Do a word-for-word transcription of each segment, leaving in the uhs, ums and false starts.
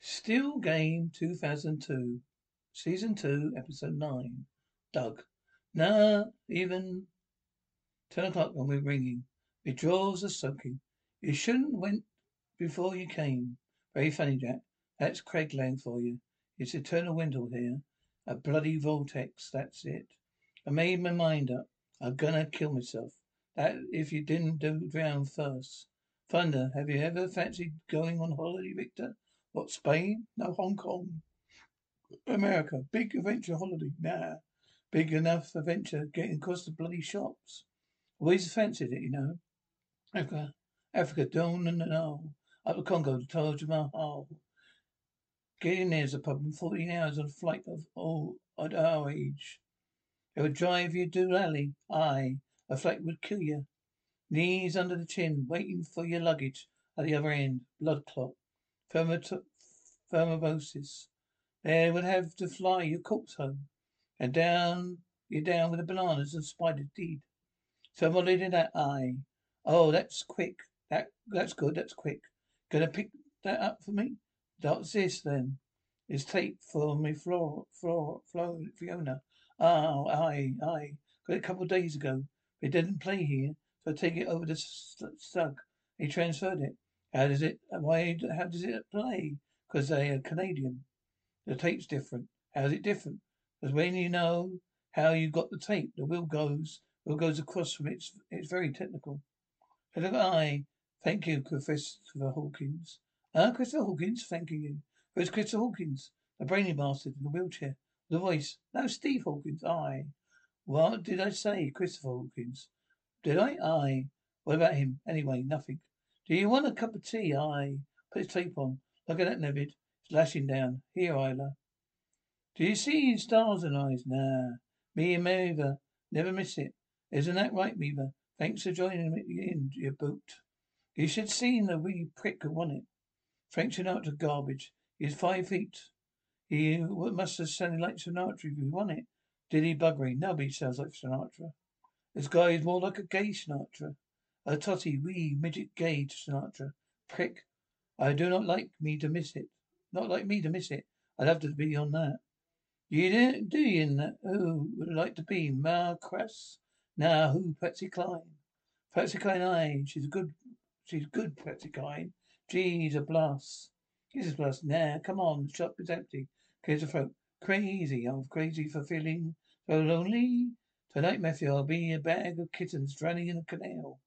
Still Game two thousand two, Season two, Episode nine, Dug. Nah, even ten o'clock when we're ringing. Your drawers are soaking. You shouldn't went before you came. Very funny, Jack. That's Craiglang for you. It's eternal winter here. A bloody vortex, that's it. I made my mind up. I'm gonna kill myself. That if you didn't do drown first. Thunder, have you ever fancied going on holiday, Victor? What, Spain? No, Hong Kong. America. Big adventure holiday. Nah. Big enough adventure getting across the bloody shops. Always fancied it, you know. Africa. Africa. Down and all. Up the Congo to Taj Mahal. Getting there's a pub in fourteen hours on a flight of all oh, at our age. It would drive you to alley. Aye. A flight would kill you. Knees under the chin, waiting for your luggage at the other end. Blood clot. Thermobosis. They would have to fly your corpse home. And down, you're down with the bananas and spider deed. So I'm already in that eye. Oh, that's quick. That That's good, that's quick. Gonna pick that up for me? That's this then. It's tape for me, Flora, Flora, Flora, Fiona. Oh, aye, aye. Got it a couple of days ago. It didn't play here, so I take it over to Stug. He transferred it. How does it, why, how does it play? Because they are Canadian. The tape's different. How's it different? Because when you know how you got the tape, the wheel goes, wheel goes across from it. It's, it's very technical. Hello, I thank you, Christopher Hawkins. Ah, uh, Christopher Hawkins, thanking you. Who's Christopher Hawkins? The brainy bastard in the wheelchair. The voice. No, Steve Hawkins. I. What did I say, Christopher Hawkins? Did I? I. What about him? Anyway, nothing. Do you want a cup of tea? Aye. Put his tape on. Look at that, Nevid. It's lashing down. Here, Isla. Do you see stars and eyes? Nah. Me and Meaver. Never miss it. Isn't that right, Meaver? Thanks for joining me in, you boot. You should see the wee prick who won it. Frank Sinatra garbage. He's five feet. He must have sounded like Sinatra if he won it. Did he buggery? No, but he sounds like Sinatra. This guy is more like a gay Sinatra. A totty, wee, midget, gay Sinatra. Prick. I do not like me to miss it. Not like me to miss it. I'd have to be on that. You don't do you in that? Who would like to be? Ma Crass? Now, nah, who? Patsy Cline. Patsy Cline, aye. She's good. She's good, Patsy Cline. Geez, a blast. He's a blast. Nah, come on. The shop is empty. Clears the throat. Crazy. I'm crazy for feeling so lonely. Tonight, Matthew, I'll be a bag of kittens drowning in a canal.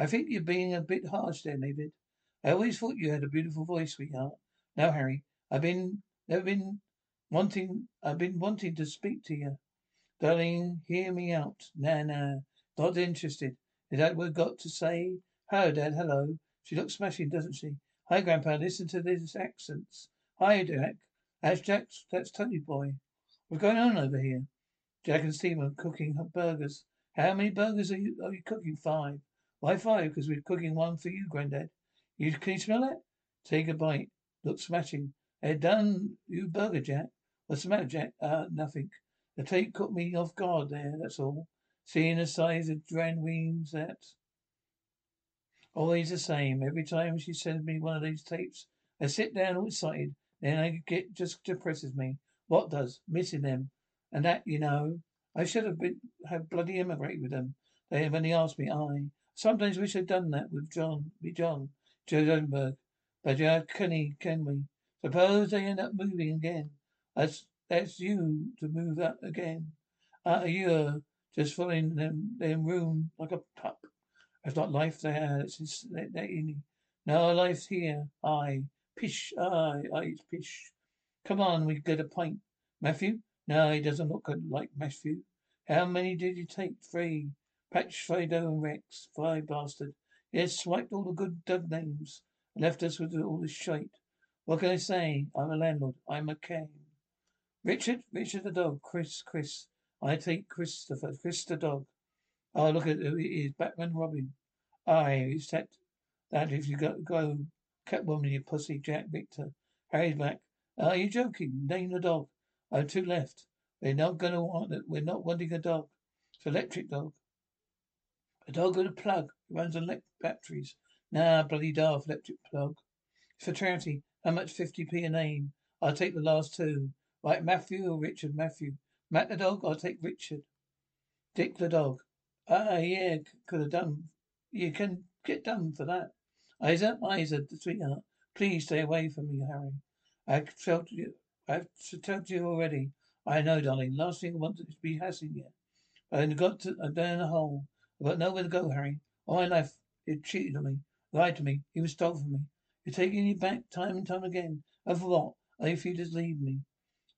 I think you're being a bit harsh there, David. I always thought you had a beautiful voice, sweetheart. Now, Harry, I've been, I've been wanting, I've been wanting to speak to you. Darling, hear me out. Nah, nah, not interested. Is that what I've got to say? Hello, Dad, hello. She looks smashing, doesn't she? Hi, Grandpa, listen to these accents. Hi, Jack. That's Jack, that's Tony boy. What's going on over here? Jack and Steve are cooking burgers. How many burgers are you, are you cooking? Five. Why five? Because we're cooking one for you, Grandad. You can you smell that? Take a bite. Looks smashing. They're done. You burger, Jack. What's the matter, Jack? Uh, nothing. The tape caught me off guard there. That's all. Seeing the size of Dran Weems, that. Always the same. Every time she sends me one of these tapes, I sit down all excited. Then I get just depresses me. What does missing them? And that, you know, I should have been have bloody immigrated with them. They have only asked me. I. Sometimes we should have done that with John, with John, Johannesburg. But how can he, can we? Suppose they end up moving again. That's, that's you to move up again. Uh, you're just following them, them room like a pup. That's not life there. That's just, that, that in. No life here. Aye. Pish. Aye. Aye. Pish. Come on, we get a pint. Matthew? No, he doesn't look like Matthew. How many did you take? Three. Patch, Fredo and Rex, fly bastard. He has swiped all the good dub names and left us with all this shite. What can I say? I'm a landlord. I'm a king. Richard, Richard the dog. Chris, Chris. I take Christopher, Chris the dog. Oh, look at who it is. Batman Robin. Aye, he's said that if you go, go Catwoman, you pussy. Jack Victor. Harry's back. Are you joking? Name the dog. I have two left. We're not going to want it. We're not wanting a dog. It's an electric dog. A dog with a plug. It runs on elect- batteries. Nah, bloody daft electric plug. It's for charity. How much? fifty p a name. I'll take the last two. Right, Matthew or Richard? Matthew. Matt the dog? I'll take Richard. Dick the dog. Ah, yeah, could have done. You can get done for that. Isa, Isa, the sweetheart. Please stay away from me, Harry. I've told you, I've told you already. I know, darling. Last thing I want is to be hassling you. I've got to, I'm down a hole. I've got nowhere to go, Harry. All my life, you cheated on me, lied to me. He was stolen from me. You're taking me back time and time again. Over what? I if you just leave me.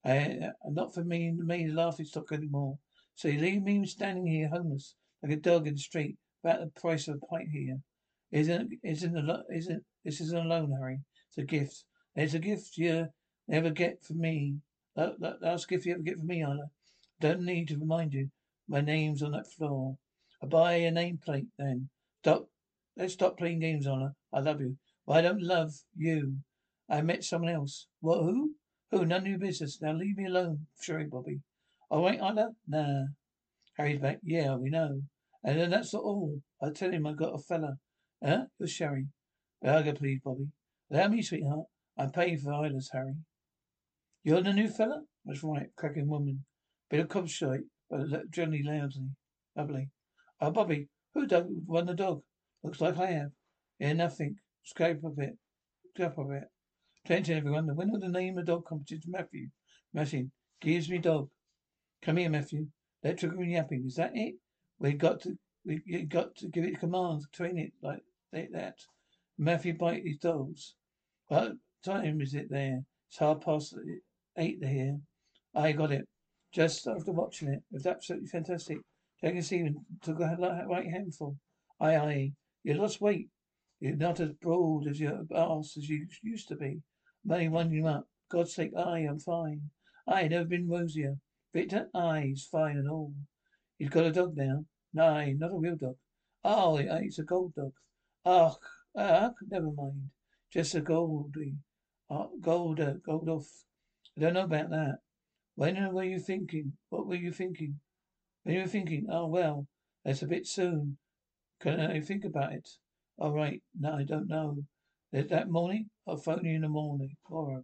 I, I'm not for me and me laughing stock anymore. So you leave me standing here homeless, like a dog in the street, about the price of a pint here. Isn't isn't a isn't this isn't a loan, Harry? It's a gift. It's a gift you never get from me. That, that, that's a gift you ever get from me, Isla. I don't need to remind you. My name's on that floor. I buy a nameplate then. Stop. Let's stop playing games, Isla. I love you. But I don't love you. I met someone else. What? Who? Who? None of your business. Now leave me alone, Sherry Bobby. All right, Isla? Nah. Harry's back. Yeah, we know. And then that's not all. I tell him I got a fella. Huh? It was Sherry. Go, please, Bobby. Allow me, sweetheart. I pay for Isla's, Harry. You're the new fella? That's right, cracking woman. Bit of cobshite, but generally lousy. Lovely. Oh, Bobby, who done, won the dog? Looks like I have. Yeah, nothing. Scape of it. Scape of it. Attention, everyone. The winner of the name of the dog competition, Matthew. Matthew gives me dog. Come here, Matthew. Electrical and yapping. Is that it? We got to, we you got to give it commands, train it like that. Matthew bite his dogs. But time is it there? It's half past eight here. I got it. Just after watching it. It was absolutely fantastic. Jackie Stephen took a right handful. Aye, aye. You lost weight. You're not as broad as your arse as you used to be. Money won you up. God's sake, aye, I'm fine. Aye, never been rosier. Victor, aye, he's fine and all. He's got a dog now. Aye, not a real dog. Oh, aye, it's a gold dog. Ach, ach, never mind. Just a goldie. Oh, gold, uh, gold off. I don't know about that. When were you thinking? What were you thinking? When you were thinking, oh, well, that's a bit soon. Can I think about it? All right. No, I don't know. That morning? I'll phone you in the morning. Tomorrow.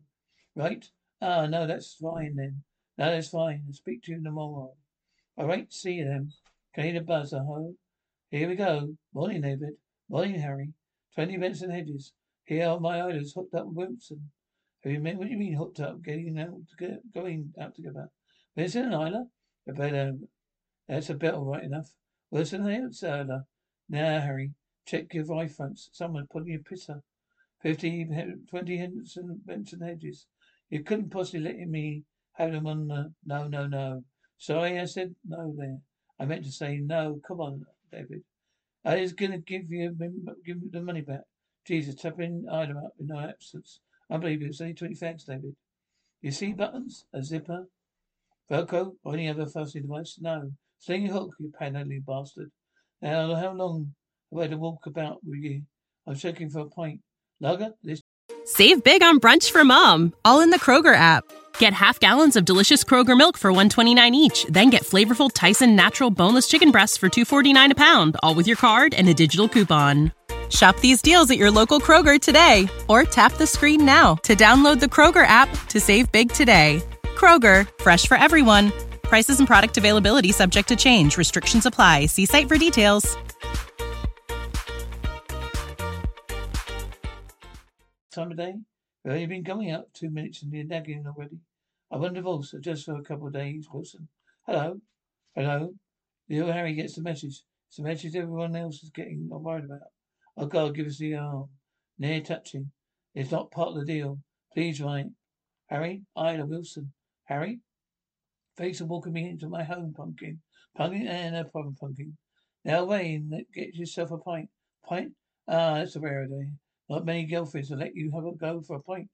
Right? Ah, no, that's fine then. No, that's fine. I'll speak to you in the morning. All right. See you then. Can you hear the buzz? Oh, here we go. Morning, David. Morning, Harry. Twenty Benson Hedges. Here are my idols hooked up with Wilson. What do you mean hooked up? Getting out, get, going out together. Wilson and Isla? A better, that's a bell right enough. Wilson and Isla. Now, Harry, check your eye fronts. Someone's putting a pisser. Fifty, twenty Henderson, Benson Hedges. You couldn't possibly let me have them on the... No, no, no. Sorry, I said no there. I meant to say no. Come on, David. I was going to give you give me the money back. Jesus, tapping Ida up in my absence. I believe it's only twenty fags, David. You see buttons? A zipper? Velcro? Or any other fussy device? No. Sling hook, you panelly bastard. Now, how long have I had to walk about with you? I'm checking for a pint. Lager? This- Save big on brunch for mom, all in the Kroger app. Get half gallons of delicious Kroger milk for one dollar and twenty-nine cents each. Then get flavorful Tyson Natural Boneless Chicken Breasts for two dollars and forty-nine cents a pound, all with your card and a digital coupon. Shop these deals at your local Kroger today or tap the screen now to download the Kroger app to save big today. Kroger, fresh for everyone. Prices and product availability subject to change. Restrictions apply. See site for details. Time of day? We've only been going out two minutes and you're nagging already. I wonder if also just for a couple of days, Wilson. Hello? Hello? Little Harry gets the message. It's a message everyone else is getting I'm worried about. Oh, God, give us the arm. Near touching. It's not part of the deal. Please write. Harry, Ida Wilson. Harry? Thanks for walking me into my home, Pumpkin. Pumpkin? Eh, no problem, Pumpkin. Now, Wayne, get yourself a pint. Pint? Ah, that's a rare day. Not many girlfriends will let you have a go for a pint.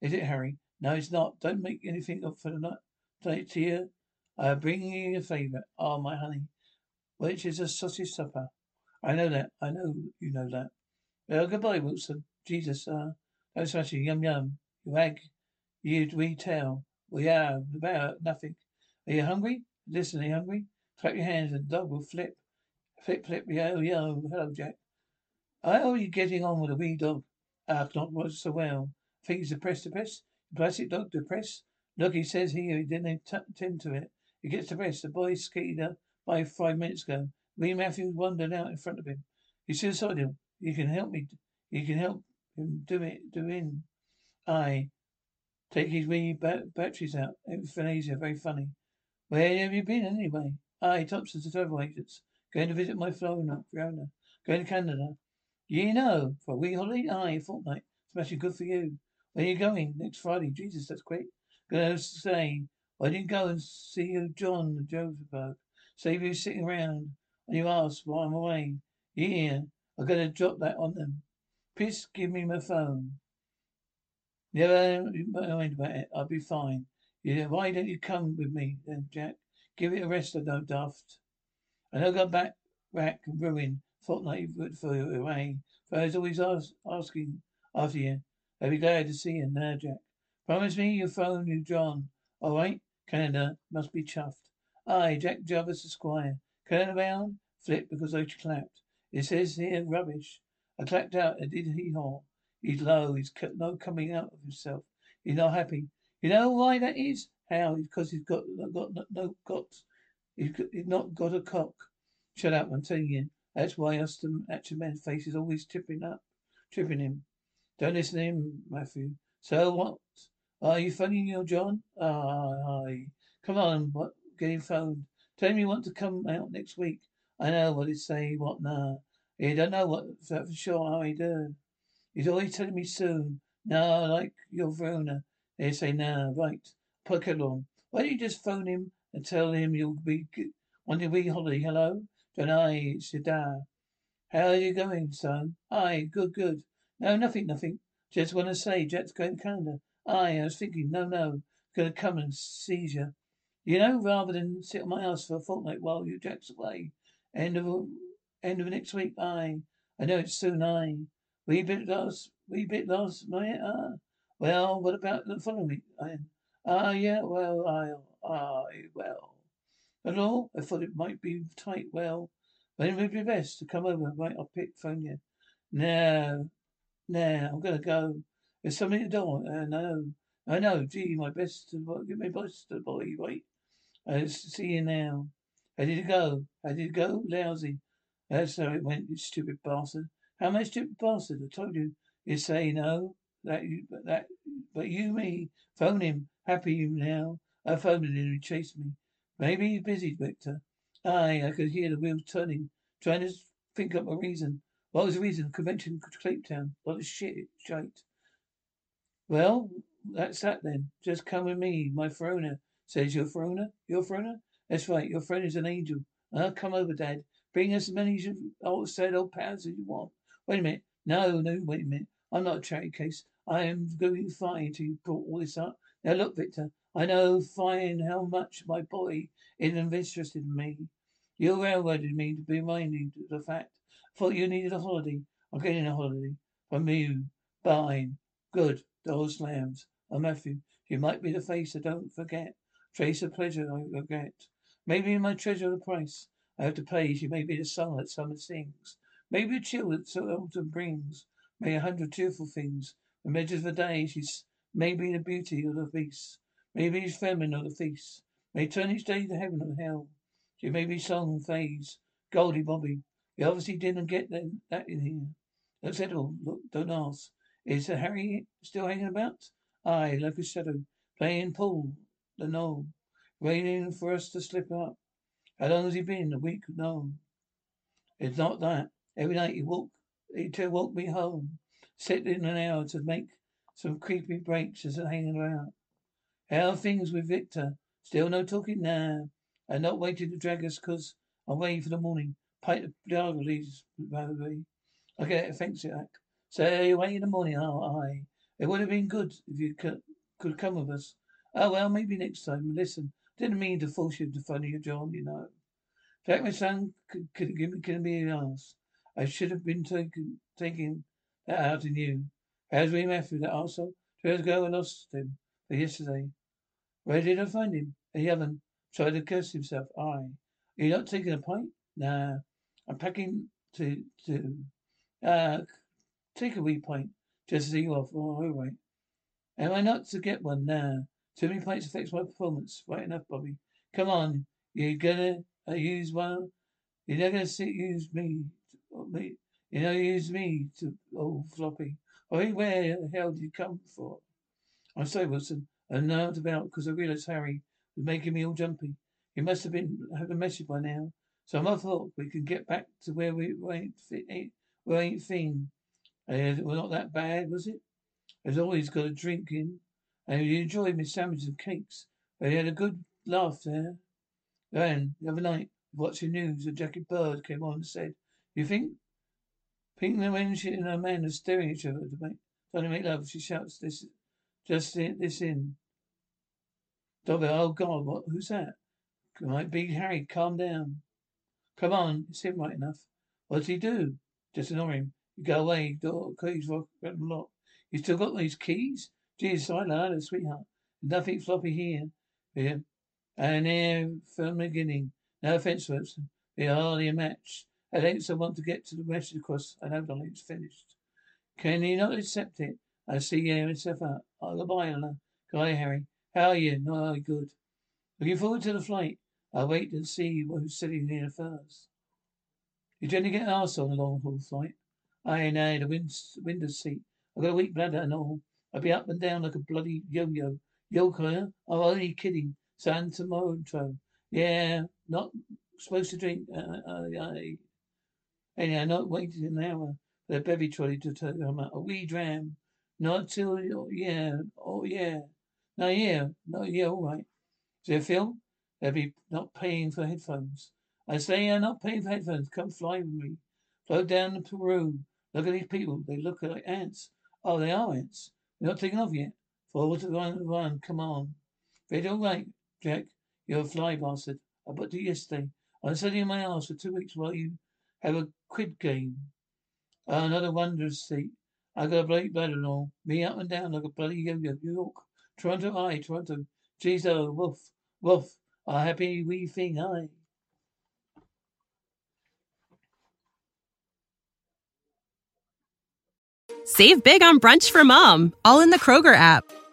Is it, Harry? No, it's not. Don't make anything up for the night. Tonight, dear. I am bringing you a favour. Ah, oh, my honey. Which is a sausage supper. I know that. I know you know that. Well, goodbye, Wilson. Jesus, ah. Uh, don't smash it. Yum, yum. You egg. You we tell. We are about nothing. Are you hungry? Listen, are you hungry? Clap your hands and Dog will flip. Flip, flip, yo, yo. Hello, Jack. How are you getting on with a wee dog? Ah, not so well. I think he's depressed, depressed. Plastic dog depressed. Look, he says he, he didn't attend to it. He gets depressed. The boy skated up by five minutes ago. Me and Matthew wandered out in front of him. He's suicidal. You can help me. You can help him do it. Do in. I take his wee bat- batteries out. Euthanasia, very funny. Where have you been anyway? I, Thompson's the travel agents. Going to visit my Fiona. Fiona. Going to Canada. You know, for a wee holiday? Aye, fortnight. Smashing good for you. Where are you going? Next Friday. Jesus, that's quick. Gonna say, why didn't you go and see you, John, the Johannesburg? Save you sitting round and you ask why I'm away. Yeah, I'm gonna drop that on them. Please give me my phone. Never mind about it. I'll be fine. Yeah, why don't you come with me then, Jack? Give it a rest, I don't daft. And I'll go back, rack, and ruin. Fortnight for you away. For I was always ask, asking after you. I'll be glad to see you now, Jack. Promise me your phone, you John. All right, Canada must be chuffed. Aye, Jack Jarvis, Esquire. Canada bound? Flip because I clapped. It says here rubbish. I clapped out. I did hee haw. He's low. He's no coming out of himself. He's not happy. You know why that is? How? Because he's got got no got. He's not got a cock. Shut up! I'm telling you. That's why Austin Atcherman's face is always tripping up, tripping him. Don't listen to him, Matthew. So what? Are you phoning your John? Ah, aye. Come on, what? Getting phoned. Tell him you want to come out next week. I know what he'd say, what now. Nah. He don't know what for sure how he do. He's always telling me soon. No, like your Verona. They say no, nah, right. Puck along. Why don't you just phone him and tell him you'll be on your wee holiday? Hello? Don't I, Shadar. How are you going, son? Aye, good, good. No, nothing, nothing. Just want to say, Jack's going to Canada. Aye, I was thinking, no, no. Going to come and seize you. You know, rather than sit on my ass for a fortnight while you Jack's away. End of end of next week, aye. I know it's soon, aye. We bit last, we bit last night, ah. Well, what about the following week, aye? Ah, yeah, well, aye, aye, well. At all, I thought it might be tight. Well, when it would be best to come over, right? I'll pick phone you. No, no, I'm gonna go. There's something at the door. I know, I know. Gee, my best to get my best to boy, right? I see you now. How did it go? How did it go? Lousy. That's how it went. You stupid bastard. How much stupid bastard? I told you. You say no. That you, but that, but you, me. Phone him. Happy you now. I phoned him and he chased me. Maybe he's busy, Victor. Aye, I could hear the wheels turning, trying to think up a reason. What was the reason? Convention Claytown. What a shit, shite. Well, that's that then. Just come with me, my Fiona. Says your Fiona? Your Fiona? That's right, your friend is an angel. Ah, uh, come over, Dad. Bring us as many old sad old pals as you want. Wait a minute. No, no, wait a minute. I'm not a charity case. I am going fine till you brought all this up. Now look, Victor. I know fine how much my boy is interested in me. You railroaded me to be reminded of the fact. I thought you needed a holiday. I'm getting a holiday. From you. Fine. Good. The whole slams. Oh, Matthew, you might be the face I don't forget. Trace of pleasure I regret. Maybe my treasure the price I have to pay. She may be the song that summer sings. Maybe a chill that so autumn brings. May a hundred cheerful things. The measures of a day. She's maybe the beauty of the beast. Maybe he's famine or the feast. May turn each day to heaven or hell. She may be song phase. Goldie Bobby. You obviously didn't get them, that in here. Don't settle. Look, don't ask. Is Harry still hanging about? Aye, like a shadow. Playing pool. The knoll. Waiting for us to slip up. How long has he been? A week? No. It's not that. Every night he walk, he to walk me home. Sit in an hour to make some creepy breaks as I'm hanging about. How are things with Victor? Still no talking? Nah. I'm not waiting to drag us because I'm waiting for the morning. Pipe the dog leaves, by the way. Okay, thanks, Jack. So you're waiting in the morning? Oh, aye. It would have been good if you could have come with us. Oh, well, maybe next time. Listen, didn't mean to force you to follow you, John, you know. Jack, my son, could, could, could, could be an ass. I should have been taken, taking that out in you. As we, Matthew, that arsehole, two years ago I lost him for yesterday. Where did I find him? In the oven. Tried to curse himself. I. Are you not taking a pint? Nah. I'm packing to, to, uh, take a wee pint. Just to see you off. Oh, all right. Am I not to get one? Nah. Too many pints affects my performance. Right enough, Bobby. Come on. You're gonna uh, use one. You're not gonna sit, use me. me. You know, use me to old floppy. Oh, where the hell did you come for? I'm sorry, Wilson. I'm nerved about because I realised Harry was making me all jumpy. You must have been having a message by now. So I thought we could get back to where we, we ain't fit, ain't, we ain't fiend. It was not that bad, was it? As always, got a drink in, and you enjoyed my sandwiches and cakes. We had a good laugh there. Then the other night, watching news, a Jackie Bird came on and said, "You think?" Pink and she and her man are staring at each other to make trying to make love. She shouts, "This! Just this in!" Dobby, oh God, what? Who's that? It might be Harry. Calm down. Come on, it's him right enough. What does he do? Just ignore him. You go away, door, keys, rock, and lock. You still got these keys? Jesus, I love it, sweetheart. Nothing floppy here. Yeah. And here, from the beginning. No offence, Wilson. We're hardly a match. At length, I want to get to the message across. I know the link's finished. Can you not accept it? I see you and stuff out. Oh, goodbye, Anna. Guy Harry. How are you? No, good. Looking forward to the flight. I'll wait and see who's sitting here first. You generally get an arse on a long haul flight. I know, the wind, window seat. I've got a weak bladder and all. I'll be up and down like a bloody yo-yo. Yo-yo, I'm only kidding. San tomorrow intro. Yeah, not supposed to drink. Uh, uh, uh, anyway, not waited an hour for the bevy trolley to turn up. A wee dram. Not till, yeah, oh yeah. No, yeah, no, yeah, all right. Is there a film? They'll be not paying for headphones. I say I'm not paying for headphones. Come fly with me. Float down to Peru. Look at these people. They look like ants. Oh, they are ants. They're not taken off yet. Forward to one, one. Come on. They're all right, Jack. You're a fly bastard. I put you yesterday. I was sitting in my arse for two weeks while you have a quid game. Oh, another wondrous seat. I got a bloody bladder and all. Me up and down like a bloody yo-yo. New York. Toronto, aye, Toronto. Jeez, oh, woof, woof. A happy wee thing, aye. Save big on brunch for mom, all in the Kroger app.